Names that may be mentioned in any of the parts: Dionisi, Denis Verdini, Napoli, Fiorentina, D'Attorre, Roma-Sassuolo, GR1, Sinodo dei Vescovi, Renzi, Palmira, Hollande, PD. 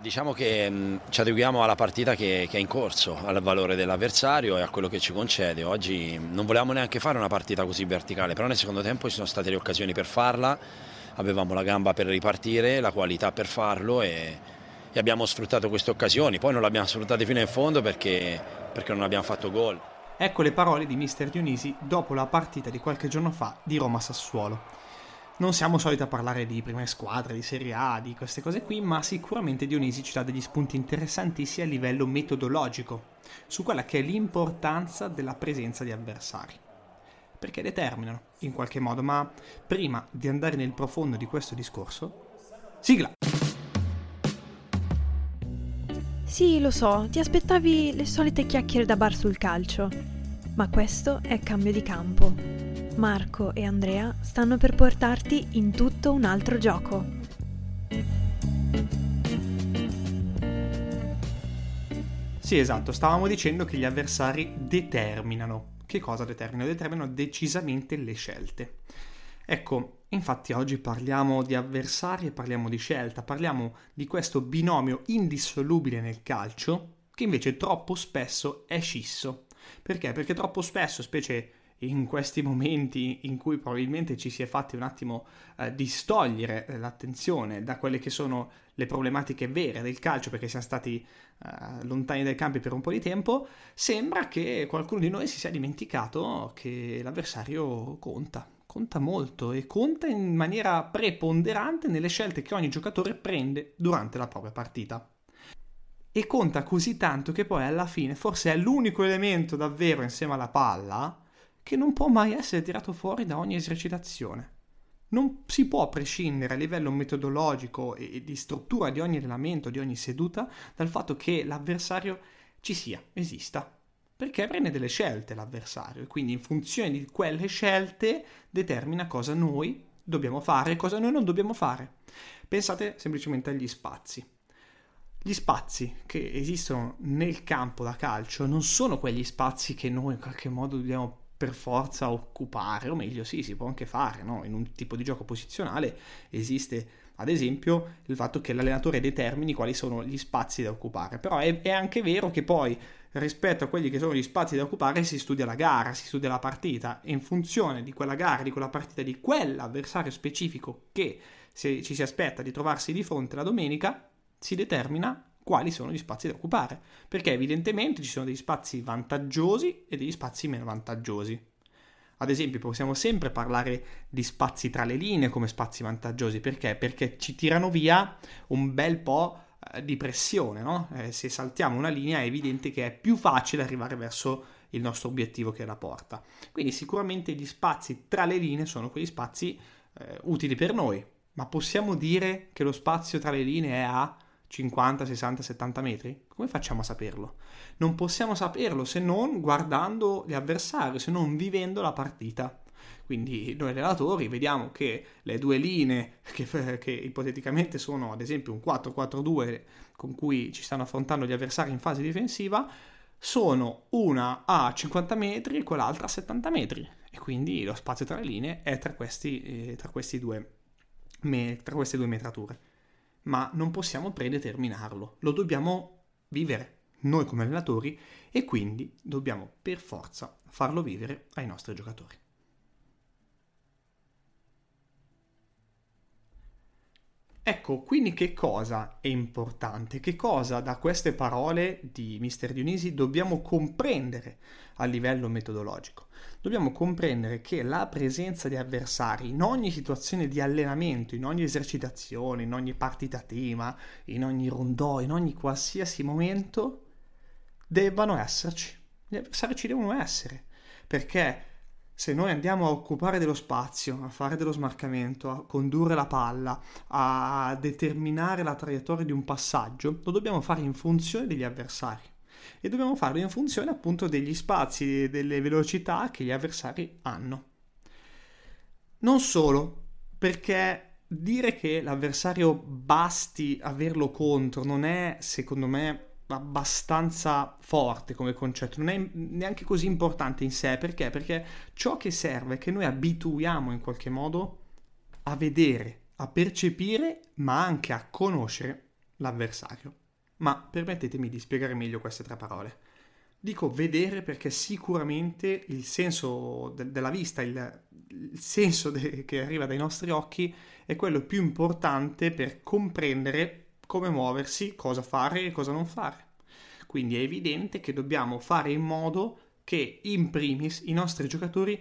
Diciamo che ci adeguiamo alla partita che è in corso, al valore dell'avversario e a quello che ci concede. Oggi non volevamo neanche fare una partita così verticale, però nel secondo tempo ci sono state le occasioni per farla, avevamo la gamba per ripartire, la qualità per farlo e abbiamo sfruttato queste occasioni. Poi non le abbiamo sfruttate fino in fondo perché non abbiamo fatto gol. Ecco le parole di mister Dionisi dopo la partita di qualche giorno fa di Roma-Sassuolo. Non siamo soliti a parlare di prime squadre, di Serie A, di queste cose qui, ma sicuramente Dionisi ci dà degli spunti interessanti sia a livello metodologico, su quella che è l'importanza della presenza di avversari, perché determinano in qualche modo. Ma prima di andare nel profondo di questo discorso, sigla! Sì, lo so, ti aspettavi le solite chiacchiere da bar sul calcio, ma questo è Cambio di Campo. Marco e Andrea stanno per portarti in tutto un altro gioco. Sì, esatto, stavamo dicendo che gli avversari determinano. Che cosa determinano? Determinano decisamente le scelte. Ecco, infatti oggi parliamo di avversari e parliamo di scelta, parliamo di questo binomio indissolubile nel calcio che invece troppo spesso è scisso. Perché? Perché troppo spesso, specie in questi momenti in cui probabilmente ci si è fatti un attimo distogliere l'attenzione da quelle che sono le problematiche vere del calcio, perché siamo stati lontani dai campi per un po' di tempo, sembra che qualcuno di noi si sia dimenticato che l'avversario conta molto e conta in maniera preponderante nelle scelte che ogni giocatore prende durante la propria partita. E conta così tanto che poi alla fine forse è l'unico elemento davvero, insieme alla palla, che non può mai essere tirato fuori da ogni esercitazione. Non si può prescindere a livello metodologico e di struttura di ogni allenamento, di ogni seduta, dal fatto che l'avversario ci sia, esista. Perché prende delle scelte l'avversario e quindi in funzione di quelle scelte determina cosa noi dobbiamo fare e cosa noi non dobbiamo fare. Pensate semplicemente agli spazi. Gli spazi che esistono nel campo da calcio non sono quegli spazi che noi in qualche modo dobbiamo per forza occupare, o meglio sì, si può anche fare, no? In un tipo di gioco posizionale esiste ad esempio il fatto che l'allenatore determini quali sono gli spazi da occupare, però è anche vero che poi rispetto a quelli che sono gli spazi da occupare si studia la gara, si studia la partita e in funzione di quella gara, di quella partita, di quell'avversario specifico che ci si aspetta di trovarsi di fronte la domenica, si determina quali sono gli spazi da occupare, perché evidentemente ci sono degli spazi vantaggiosi e degli spazi meno vantaggiosi. Ad esempio possiamo sempre parlare di spazi tra le linee come spazi vantaggiosi, perché? Perché ci tirano via un bel po' di pressione, no? Se saltiamo una linea è evidente che è più facile arrivare verso il nostro obiettivo che è la porta. Quindi sicuramente gli spazi tra le linee sono quegli spazi utili per noi, ma possiamo dire che lo spazio tra le linee è a 50, 60, 70 metri? Come facciamo a saperlo? Non possiamo saperlo se non guardando gli avversari, se non vivendo la partita. Quindi noi allenatori vediamo che le due linee che ipoteticamente sono ad esempio un 4-4-2 con cui ci stanno affrontando gli avversari in fase difensiva sono una a 50 metri e quell'altra a 70 metri e quindi lo spazio tra le linee è tra queste due metrature. Ma non possiamo predeterminarlo, lo dobbiamo vivere noi come allenatori e quindi dobbiamo per forza farlo vivere ai nostri giocatori. Ecco, quindi che cosa è importante? Che cosa da queste parole di mister Dionisi dobbiamo comprendere a livello metodologico? Dobbiamo comprendere che la presenza di avversari in ogni situazione di allenamento, in ogni esercitazione, in ogni partita tema, in ogni rondò, in ogni qualsiasi momento, debbano esserci. Gli avversari ci devono essere, perché se noi andiamo a occupare dello spazio, a fare dello smarcamento, a condurre la palla, a determinare la traiettoria di un passaggio, lo dobbiamo fare in funzione degli avversari e dobbiamo farlo in funzione appunto degli spazi, delle velocità che gli avversari hanno. Non solo, perché dire che l'avversario basti averlo contro non è, secondo me, abbastanza forte come concetto, non è neanche così importante in sé. Perché? Perché ciò che serve è che noi abituiamo in qualche modo a vedere, a percepire, ma anche a conoscere l'avversario. Ma permettetemi di spiegare meglio queste tre parole. Dico vedere perché sicuramente il senso della vista, il senso che arriva dai nostri occhi è quello più importante per comprendere come muoversi, cosa fare e cosa non fare. Quindi è evidente che dobbiamo fare in modo che in primis i nostri giocatori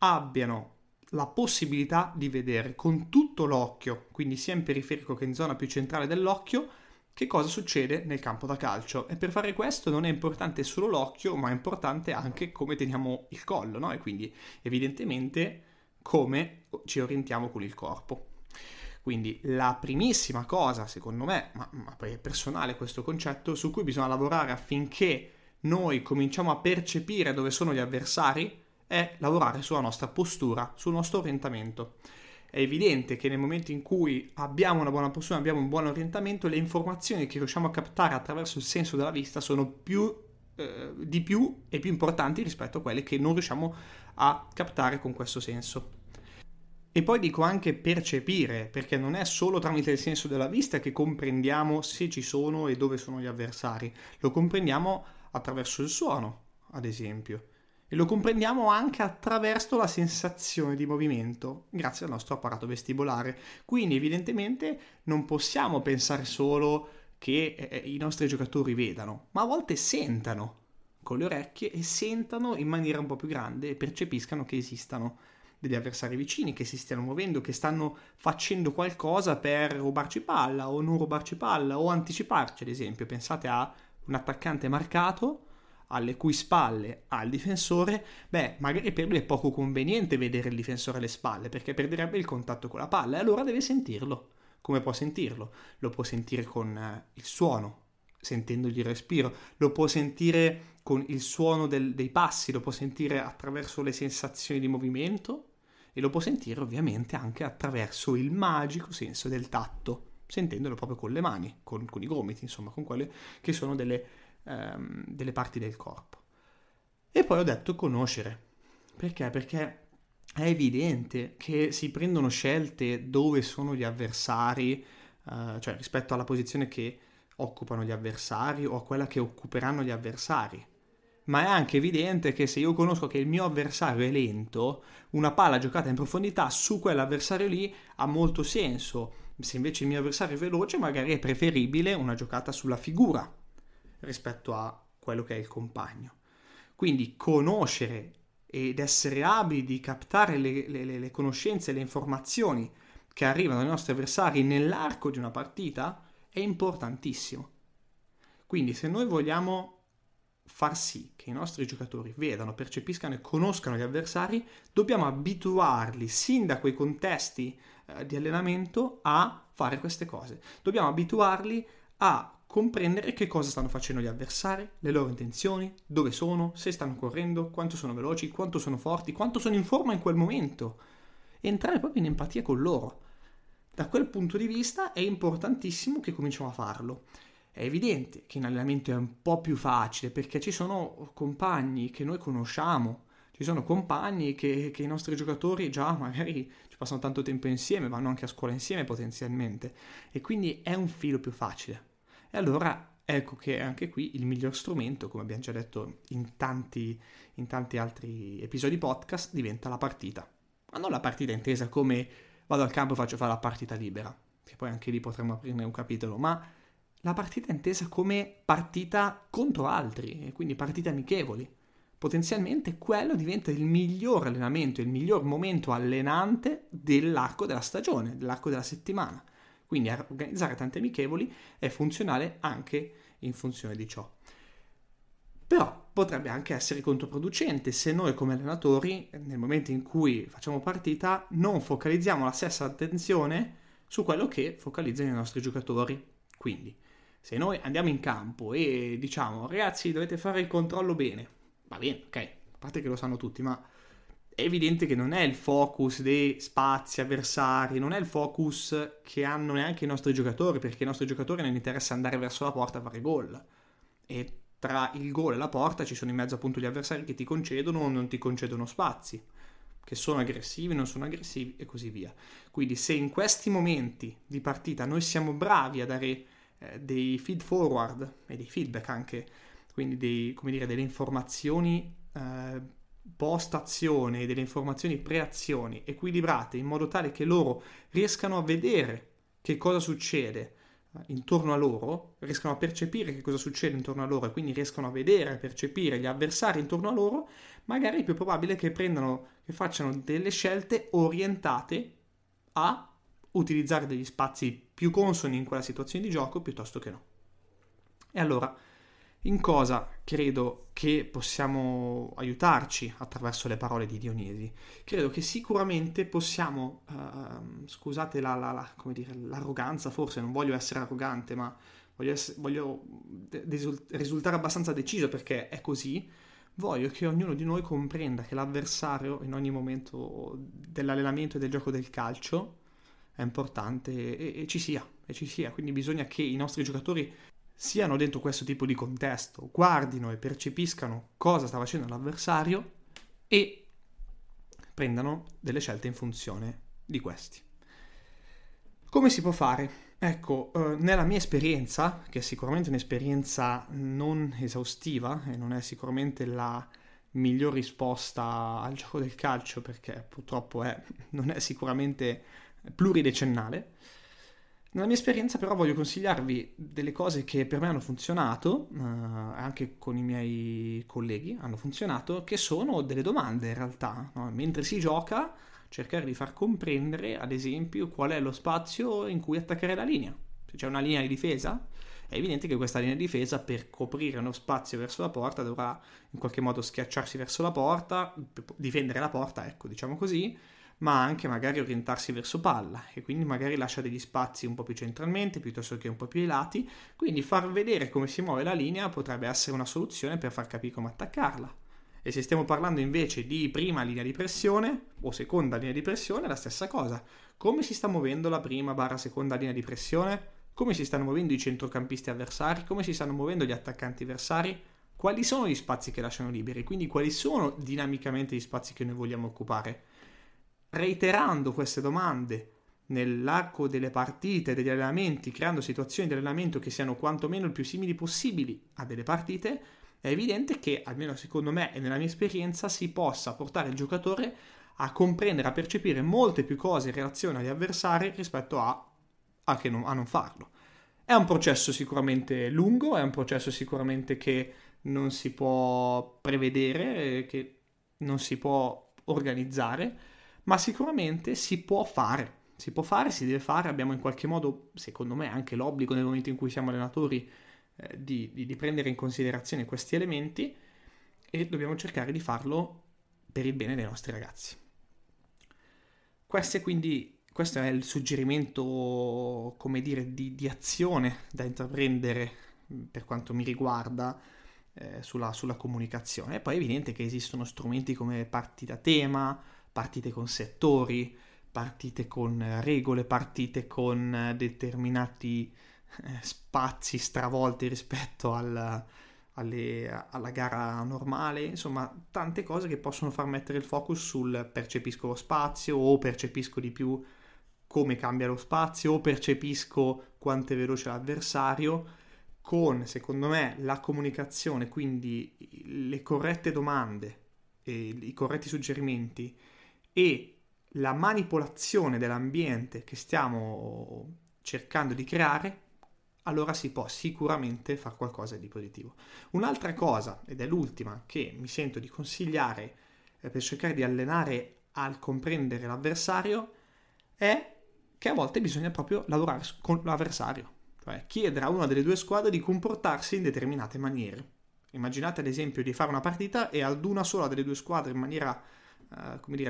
abbiano la possibilità di vedere con tutto l'occhio, quindi sia in periferico che in zona più centrale dell'occhio, che cosa succede nel campo da calcio. E per fare questo non è importante solo l'occhio, ma è importante anche come teniamo il collo, no? E quindi evidentemente come ci orientiamo con il corpo. Quindi la primissima cosa, secondo me, ma è personale questo concetto, su cui bisogna lavorare affinché noi cominciamo a percepire dove sono gli avversari, è lavorare sulla nostra postura, sul nostro orientamento. È evidente che nel momento in cui abbiamo una buona postura, abbiamo un buon orientamento, le informazioni che riusciamo a captare attraverso il senso della vista sono più importanti rispetto a quelle che non riusciamo a captare con questo senso. E poi dico anche percepire, perché non è solo tramite il senso della vista che comprendiamo se ci sono e dove sono gli avversari, lo comprendiamo attraverso il suono, ad esempio. E lo comprendiamo anche attraverso la sensazione di movimento, grazie al nostro apparato vestibolare. Quindi evidentemente non possiamo pensare solo che i nostri giocatori vedano, ma a volte sentano con le orecchie e sentano in maniera un po' più grande e percepiscano che esistano degli avversari vicini, che si stiano muovendo, che stanno facendo qualcosa per rubarci palla o non rubarci palla o anticiparci, ad esempio. Pensate a un attaccante marcato alle cui spalle ha il difensore, magari per lui è poco conveniente vedere il difensore alle spalle perché perderebbe il contatto con la palla e allora deve sentirlo. Come può sentirlo? Lo può sentire con il suono, sentendogli il respiro, lo può sentire con il suono dei passi, lo può sentire attraverso le sensazioni di movimento e lo può sentire ovviamente anche attraverso il magico senso del tatto, sentendolo proprio con le mani, con i gomiti, insomma, con quelle che sono delle parti del corpo. E poi ho detto conoscere. Perché? Perché è evidente che si prendono scelte dove sono gli avversari, cioè rispetto alla posizione che occupano gli avversari o a quella che occuperanno gli avversari. Ma è anche evidente che se io conosco che il mio avversario è lento, una palla giocata in profondità su quell'avversario lì ha molto senso. Se invece il mio avversario è veloce, magari è preferibile una giocata sulla figura rispetto a quello che è il compagno. Quindi conoscere ed essere abili di captare le conoscenze e le informazioni che arrivano dai nostri avversari nell'arco di una partita è importantissimo. Quindi se noi vogliamo far sì che i nostri giocatori vedano, percepiscano e conoscano gli avversari, dobbiamo abituarli sin da quei contesti di allenamento a fare queste cose. Dobbiamo abituarli a comprendere che cosa stanno facendo gli avversari, le loro intenzioni, dove sono, se stanno correndo, quanto sono veloci, quanto sono forti, quanto sono in forma in quel momento. Entrare proprio in empatia con loro. Da quel punto di vista è importantissimo che cominciamo a farlo. È evidente che in allenamento è un po' più facile perché ci sono compagni che noi conosciamo, ci sono compagni che i nostri giocatori già magari ci passano tanto tempo insieme, vanno anche a scuola insieme potenzialmente e quindi è un filo più facile. E allora ecco che anche qui il miglior strumento, come abbiamo già detto in tanti altri episodi podcast, diventa la partita. Ma non la partita intesa come vado al campo e faccio fare la partita libera, che poi anche lì potremmo aprirne un capitolo, ma la partita intesa come partita contro altri, e quindi partite amichevoli. Potenzialmente quello diventa il miglior allenamento, il miglior momento allenante dell'arco della stagione, dell'arco della settimana. Quindi organizzare tanti amichevoli è funzionale anche in funzione di ciò. Però potrebbe anche essere controproducente se noi come allenatori, nel momento in cui facciamo partita, non focalizziamo la stessa attenzione su quello che focalizzano i nostri giocatori. Quindi, se noi andiamo in campo e diciamo ragazzi dovete fare il controllo bene, va bene, ok, a parte che lo sanno tutti, ma è evidente che non è il focus dei spazi avversari, non è il focus che hanno neanche i nostri giocatori, perché i nostri giocatori non interessa andare verso la porta a fare gol. E tra il gol e la porta ci sono in mezzo appunto gli avversari che ti concedono o non ti concedono spazi, che sono aggressivi, non sono aggressivi e così via. Quindi se in questi momenti di partita noi siamo bravi a dare dei feed forward e dei feedback anche, quindi delle informazioni post-azione, delle informazioni pre-azioni equilibrate in modo tale che loro riescano a vedere che cosa succede intorno a loro, riescano a percepire che cosa succede intorno a loro e quindi riescano a vedere, a percepire gli avversari intorno a loro, magari è più probabile che facciano delle scelte orientate a utilizzare degli spazi più consoni in quella situazione di gioco piuttosto che no. E allora, in cosa credo che possiamo aiutarci attraverso le parole di Dionisi? Credo che sicuramente possiamo, scusate l'arroganza, forse non voglio essere arrogante, ma voglio risultare abbastanza deciso perché è così, voglio che ognuno di noi comprenda che l'avversario in ogni momento dell'allenamento e del gioco del calcio è importante e ci sia, quindi bisogna che i nostri giocatori siano dentro questo tipo di contesto, guardino e percepiscano cosa sta facendo l'avversario e prendano delle scelte in funzione di questi. Come si può fare? Ecco, nella mia esperienza, che è sicuramente un'esperienza non esaustiva e non è sicuramente la miglior risposta al gioco del calcio perché purtroppo non è sicuramente pluridecennale, nella mia esperienza però voglio consigliarvi delle cose che per me hanno funzionato, anche con i miei colleghi hanno funzionato, che sono delle domande in realtà, no? Mentre si gioca cercare di far comprendere ad esempio qual è lo spazio in cui attaccare la linea. Se c'è una linea di difesa è evidente che questa linea di difesa per coprire uno spazio verso la porta dovrà in qualche modo schiacciarsi verso la porta, difendere la porta, ecco, diciamo così, ma anche magari orientarsi verso palla e quindi magari lascia degli spazi un po' più centralmente piuttosto che un po' più ai lati, quindi far vedere come si muove la linea potrebbe essere una soluzione per far capire come attaccarla. E se stiamo parlando invece di prima linea di pressione o seconda linea di pressione è la stessa cosa, come si sta muovendo la prima / seconda linea di pressione, come si stanno muovendo i centrocampisti avversari, come si stanno muovendo gli attaccanti avversari, quali sono gli spazi che lasciano liberi, quindi quali sono dinamicamente gli spazi che noi vogliamo occupare. Reiterando queste domande nell'arco delle partite, degli allenamenti, creando situazioni di allenamento che siano quantomeno il più simili possibili a delle partite, è evidente che, almeno secondo me e nella mia esperienza, si possa portare il giocatore a comprendere, a percepire molte più cose in relazione agli avversari rispetto a non farlo. È un processo sicuramente lungo, è un processo sicuramente che non si può prevedere, che non si può organizzare, ma sicuramente si può fare, si deve fare, abbiamo in qualche modo, secondo me, anche l'obbligo nel momento in cui siamo allenatori di prendere in considerazione questi elementi e dobbiamo cercare di farlo per il bene dei nostri ragazzi. Questo è il suggerimento, come dire, di azione da intraprendere per quanto mi riguarda sulla comunicazione. E poi è evidente che esistono strumenti come partita tema, partite con settori, partite con regole, partite con determinati spazi stravolti rispetto alla gara normale, insomma tante cose che possono far mettere il focus sul percepisco lo spazio o percepisco di più come cambia lo spazio o percepisco quanto è veloce l'avversario, con secondo me la comunicazione, quindi le corrette domande, i corretti suggerimenti e la manipolazione dell'ambiente che stiamo cercando di creare, allora si può sicuramente fare qualcosa di positivo. Un'altra cosa, ed è l'ultima, che mi sento di consigliare per cercare di allenare al comprendere l'avversario è che a volte bisogna proprio lavorare con l'avversario, cioè chiedere a una delle due squadre di comportarsi in determinate maniere. Immaginate ad esempio di fare una partita e ad una sola delle due squadre in maniera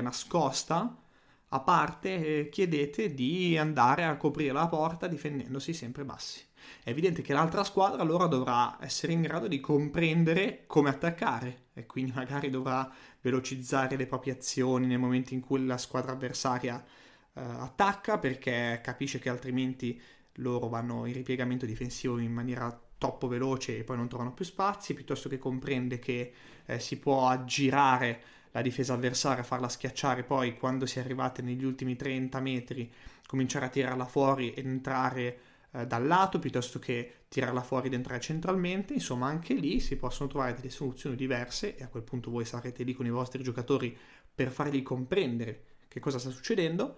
nascosta, a parte, chiedete di andare a coprire la porta difendendosi sempre bassi. È evidente che l'altra squadra allora dovrà essere in grado di comprendere come attaccare e quindi magari dovrà velocizzare le proprie azioni nel momento in cui la squadra avversaria attacca, perché capisce che altrimenti loro vanno in ripiegamento difensivo in maniera troppo veloce e poi non trovano più spazi, piuttosto che comprende che si può aggirare la difesa avversaria, farla schiacciare, poi quando si è arrivati negli ultimi 30 metri cominciare a tirarla fuori ed entrare dal lato piuttosto che tirarla fuori ed entrare centralmente. Insomma, anche lì si possono trovare delle soluzioni diverse e a quel punto voi sarete lì con i vostri giocatori per fargli comprendere che cosa sta succedendo.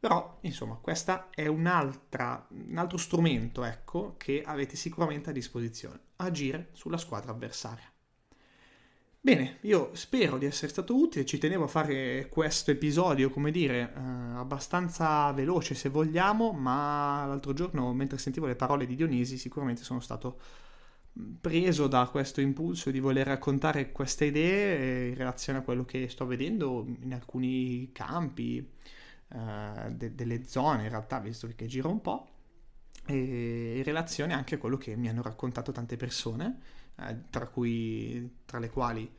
Però, insomma, questa è un altro strumento, ecco, che avete sicuramente a disposizione: agire sulla squadra avversaria. Bene, io spero di essere stato utile, ci tenevo a fare questo episodio, come dire, abbastanza veloce se vogliamo, ma l'altro giorno mentre sentivo le parole di Dionisi sicuramente sono stato preso da questo impulso di voler raccontare queste idee in relazione a quello che sto vedendo in alcuni campi, delle zone in realtà, visto che giro un po', e in relazione anche a quello che mi hanno raccontato tante persone, tra le quali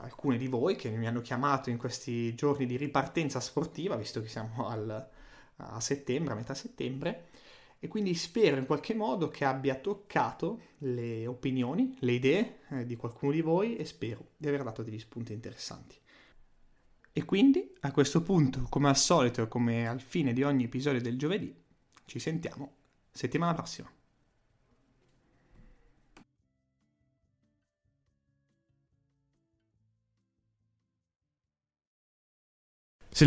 alcune di voi che mi hanno chiamato in questi giorni di ripartenza sportiva, visto che siamo a settembre, a metà settembre, e quindi spero in qualche modo che abbia toccato le opinioni, le idee di qualcuno di voi, e spero di aver dato degli spunti interessanti. E quindi a questo punto, come al solito, come al fine di ogni episodio del giovedì, ci sentiamo settimana prossima. Se